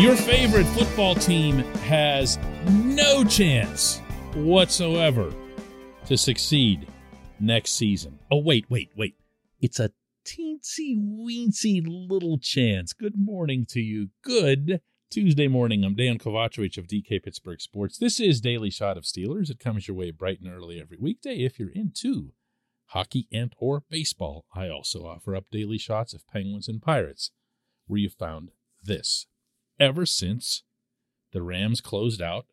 Your favorite football team has no chance whatsoever to succeed next season. Oh, wait. It's a teensy-weensy little chance. Good morning to you. Good Tuesday morning. I'm Dan Kovacevic of DK Pittsburgh Sports. This is Daily Shot of Steelers. It comes your way bright and early every weekday if you're into hockey and or baseball. I also offer up daily shots of Penguins and Pirates, where you found this. Ever since the Rams closed out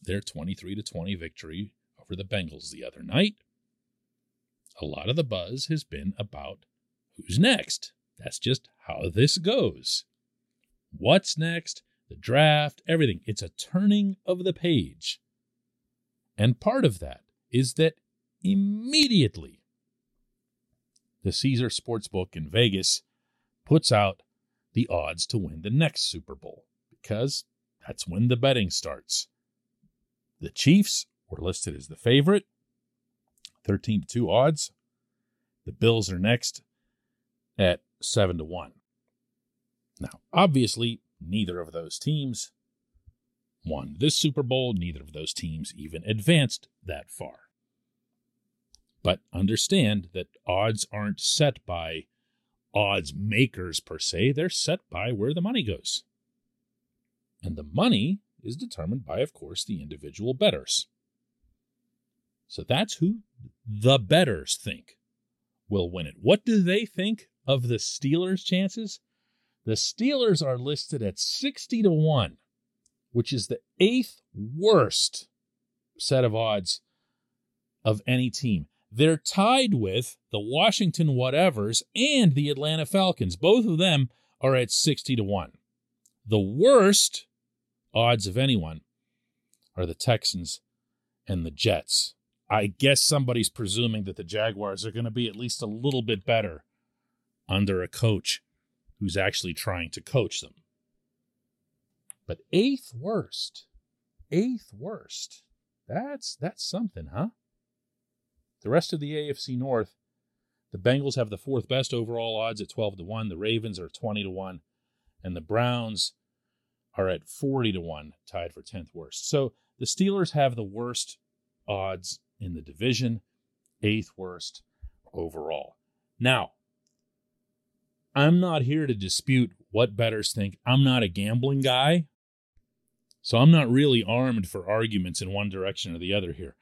their 23-20 victory over the Bengals the other night, a lot of the buzz has been about who's next. That's just how this goes. What's next? The draft, everything. It's a turning of the page. And part of that is that immediately the Caesars Sportsbook in Vegas puts out the odds to win the next Super Bowl, because that's when the betting starts. The Chiefs were listed as the favorite, 13-2 odds. The Bills are next at 7-1. Now, obviously, neither of those teams won this Super Bowl. Neither of those teams even advanced that far. But understand that odds aren't set by odds makers per se. They're set by where the money goes. And the money is determined by, of course, the individual bettors. So that's who the bettors think will win it. What do they think of the Steelers' chances? The Steelers are listed at 60-1, which is the 8th worst set of odds of any team. They're tied with the Washington whatevers and the Atlanta Falcons. Both of them are at 60-1. The worst odds of anyone are the Texans and the Jets. I guess somebody's presuming that the Jaguars are going to be at least a little bit better under a coach who's actually trying to coach them. But eighth worst. That's something, huh? The rest of the AFC North, the Bengals have the 4th best overall odds at 12-1. The Ravens are 20-1. And the Browns are at 40-1, tied for 10th worst. So the Steelers have the worst odds in the division, 8th worst overall. Now, I'm not here to dispute what bettors think. I'm not a gambling guy, so I'm not really armed for arguments in one direction or the other here.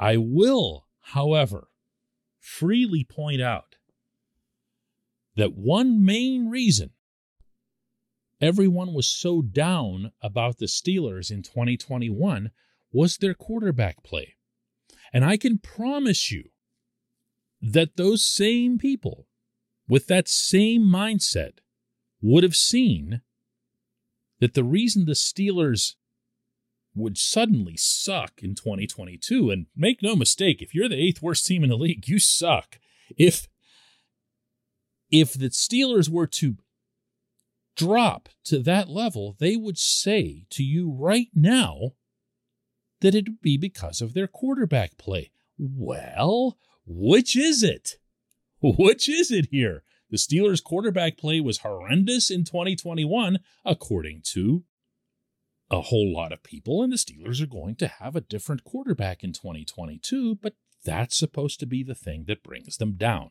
I will, however, freely point out that one main reason everyone was so down about the Steelers in 2021 was their quarterback play. And I can promise you that those same people with that same mindset would have seen that the reason the Steelers would suddenly suck in 2022, and make no mistake, if you're the 8th worst team in the league, you suck. If the Steelers were to drop to that level, they would say to you right now that it would be because of their quarterback play. Well, which is it? Which is it here? The Steelers' quarterback play was horrendous in 2021, according to a whole lot of people, and the Steelers are going to have a different quarterback in 2022, but that's supposed to be the thing that brings them down.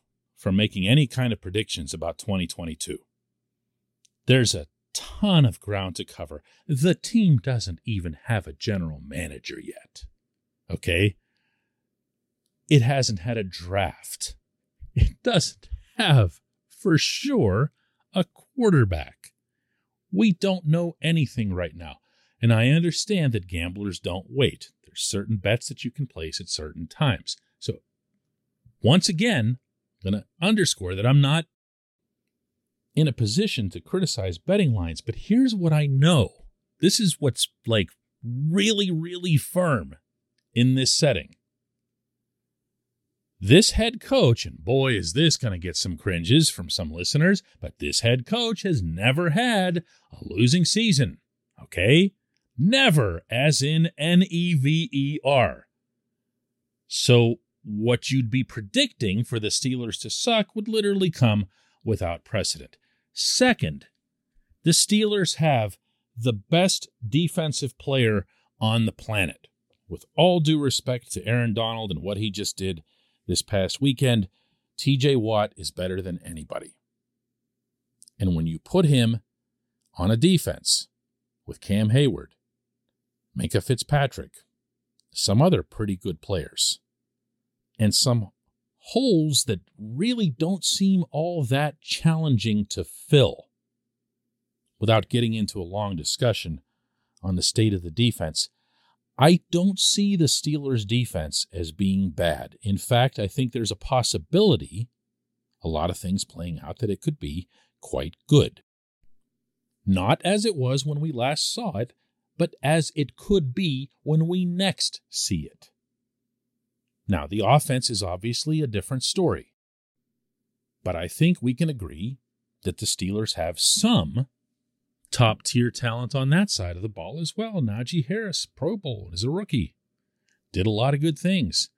from making any kind of predictions about 2022. There's a ton of ground to cover. The team doesn't even have a general manager yet. Okay? It hasn't had a draft. It doesn't have, for sure, a quarterback. We don't know anything right now, and I understand that gamblers don't wait. There's certain bets that you can place at certain times. So once again, I'm going to underscore that I'm not in a position to criticize betting lines, but here's what I know. This is what's like really, really firm in this setting. This head coach, and boy, is this going to get some cringes from some listeners, but this head coach has never had a losing season, okay? Never, as in N-E-V-E-R. So what you'd be predicting for the Steelers to suck would literally come without precedent. Second, the Steelers have the best defensive player on the planet. With all due respect to Aaron Donald and what he just did this past weekend, T.J. Watt is better than anybody. And when you put him on a defense with Cam Hayward, Mika Fitzpatrick, some other pretty good players, and some holes that really don't seem all that challenging to fill, without getting into a long discussion on the state of the defense, I don't see the Steelers' defense as being bad. In fact, I think there's a possibility, a lot of things playing out, that it could be quite good. Not as it was when we last saw it, but as it could be when we next see it. Now, the offense is obviously a different story, but I think we can agree that the Steelers have some top-tier talent on that side of the ball as well. Najee Harris, Pro Bowl, is a rookie. Did a lot of good things.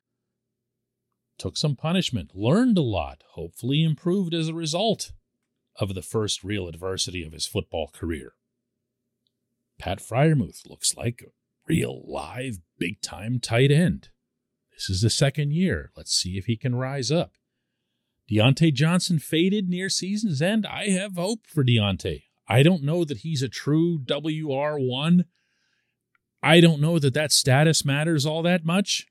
Took some punishment. Learned a lot. Hopefully improved as a result of the first real adversity of his football career. Pat Fryermuth looks like a real, live, big-time tight end. This is the second year. Let's see if he can rise up. Diontae Johnson faded near season's end. I have hope for Diontae. I don't know that he's a true WR1. I don't know that that status matters all that much.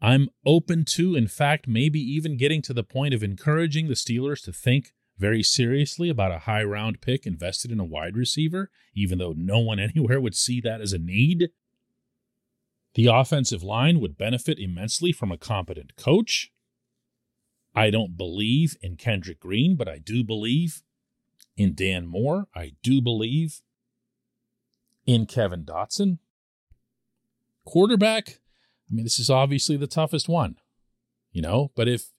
I'm open to, in fact, maybe even getting to the point of encouraging the Steelers to think very seriously about a high round pick invested in a wide receiver, even though no one anywhere would see that as a need. The offensive line would benefit immensely from a competent coach. I don't believe in Kendrick Green, but I do believe in Dan Moore. I do believe in Kevin Dotson. Quarterback, I mean, this is obviously the toughest one, but if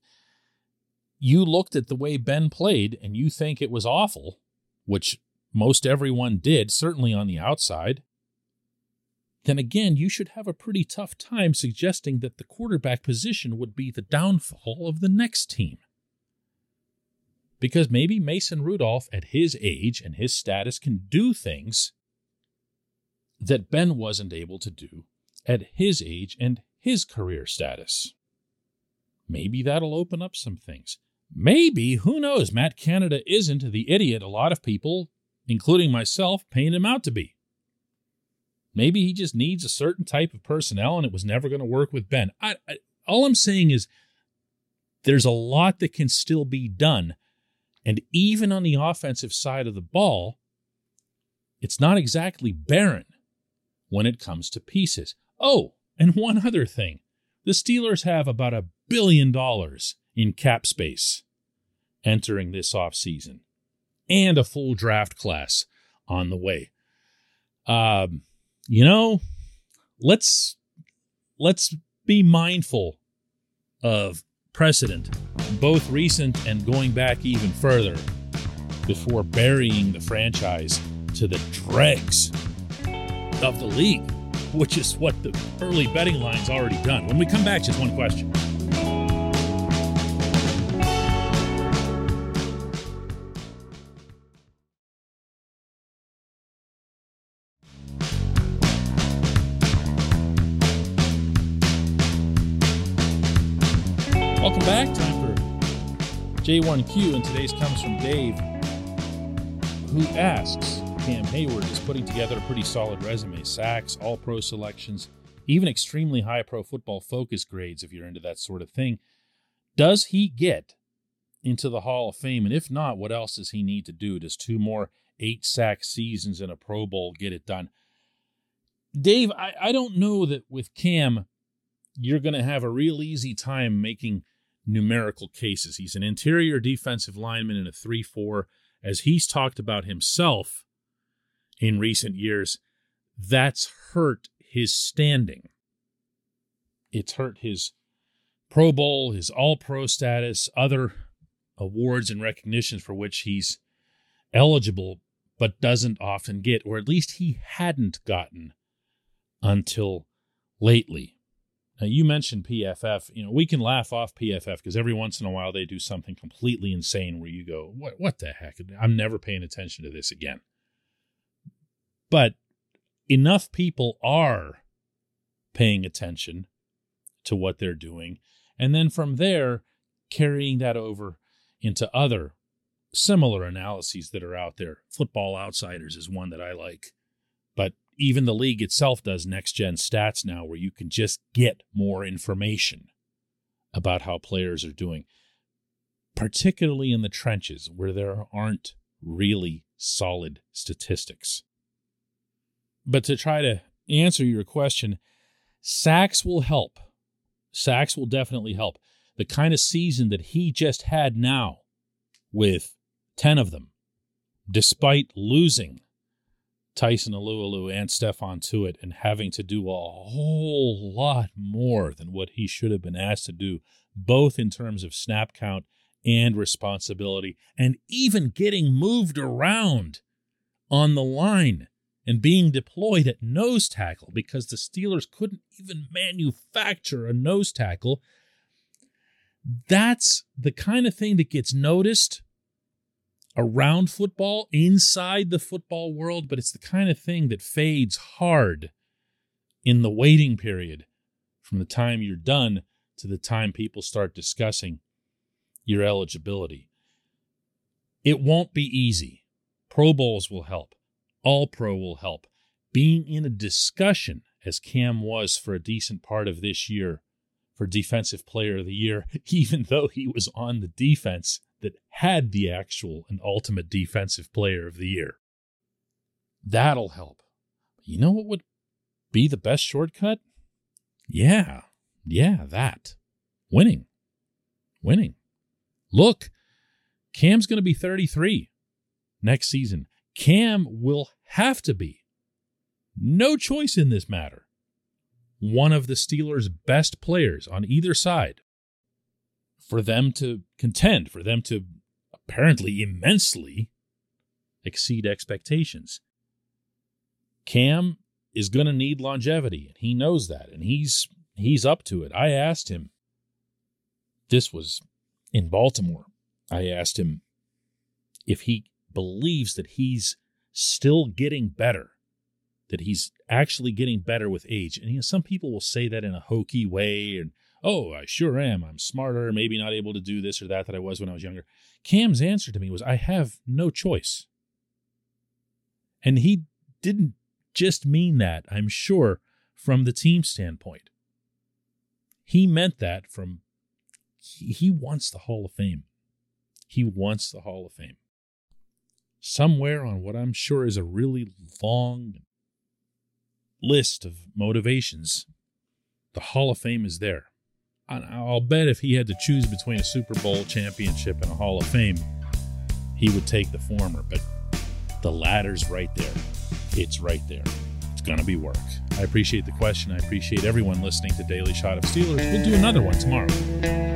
you looked at the way Ben played and you think it was awful, which most everyone did, certainly on the outside, then again, you should have a pretty tough time suggesting that the quarterback position would be the downfall of the next team. Because maybe Mason Rudolph, at his age and his status, can do things that Ben wasn't able to do at his age and his career status. Maybe that'll open up some things. Maybe, who knows, Matt Canada isn't the idiot a lot of people, including myself, paint him out to be. Maybe he just needs a certain type of personnel and it was never going to work with Ben. All I'm saying is there's a lot that can still be done. And even on the offensive side of the ball, it's not exactly barren when it comes to pieces. Oh, and one other thing. The Steelers have about $1 billion in cap space entering this offseason and a full draft class on the way. Let's be mindful of precedent, both recent and going back even further, before burying the franchise to the dregs of the league, which is what the early betting line's already done. When we come back, just one question. J1Q, and today's comes from Dave, who asks, Cam Hayward is putting together a pretty solid resume. Sacks, all-pro selections, even extremely high Pro Football Focus grades if you're into that sort of thing. Does he get into the Hall of Fame? And if not, what else does he need to do? Does 2 more 8-sack seasons in a Pro Bowl get it done? Dave, I don't know that with Cam, you're going to have a real easy time making numerical cases. He's an interior defensive lineman in a 3-4 as he's talked about himself in recent years, that's hurt his standing. It's hurt his Pro Bowl, his All-Pro status, other awards and recognitions for which he's eligible but doesn't often get, or at least he hadn't gotten until lately. Now, you mentioned PFF. You know, we can laugh off PFF because every once in a while they do something completely insane where you go, what the heck? I'm never paying attention to this again. But enough people are paying attention to what they're doing, and then from there, carrying that over into other similar analyses that are out there. Football Outsiders is one that I like, but even the league itself does next-gen stats now where you can just get more information about how players are doing, particularly in the trenches where there aren't really solid statistics. But to try to answer your question, sacks will help. Sacks will definitely help. The kind of season that he just had now with 10 of them, despite losing Tyson Alualu and Stephon Tuitt and having to do a whole lot more than what he should have been asked to do, both in terms of snap count and responsibility, and even getting moved around on the line and being deployed at nose tackle because the Steelers couldn't even manufacture a nose tackle. That's the kind of thing that gets noticed around football, inside the football world, but it's the kind of thing that fades hard in the waiting period from the time you're done to the time people start discussing your eligibility. It won't be easy. Pro Bowls will help. All-Pro will help. Being in a discussion, as Cam was for a decent part of this year, for Defensive Player of the Year, even though he was on the defense that had the actual and ultimate Defensive Player of the Year. That'll help. You know what would be the best shortcut? Yeah, that. Winning. Look, Cam's going to be 33 next season. Cam will have to be, no choice in this matter, one of the Steelers' best players on either side for them to contend, for them to apparently immensely exceed expectations. Cam is going to need longevity, and he knows that, and he's up to it. I asked him, this was in Baltimore, I asked him if he believes that he's still getting better, that he's actually getting better with age. And, you know, some people will say that in a hokey way, and, oh, I sure am. I'm smarter, maybe not able to do this or that I was when I was younger. Cam's answer to me was, I have no choice. And he didn't just mean that, I'm sure, from the team standpoint. He meant that from, he wants the Hall of Fame. He wants the Hall of Fame. Somewhere on what I'm sure is a really long list of motivations, the Hall of Fame is there. And I'll bet if he had to choose between a Super Bowl championship and a Hall of Fame, he would take the former. But the latter's right there. It's right there. It's going to be work. I appreciate the question. I appreciate everyone listening to Daily Shot of Steelers. We'll do another one tomorrow.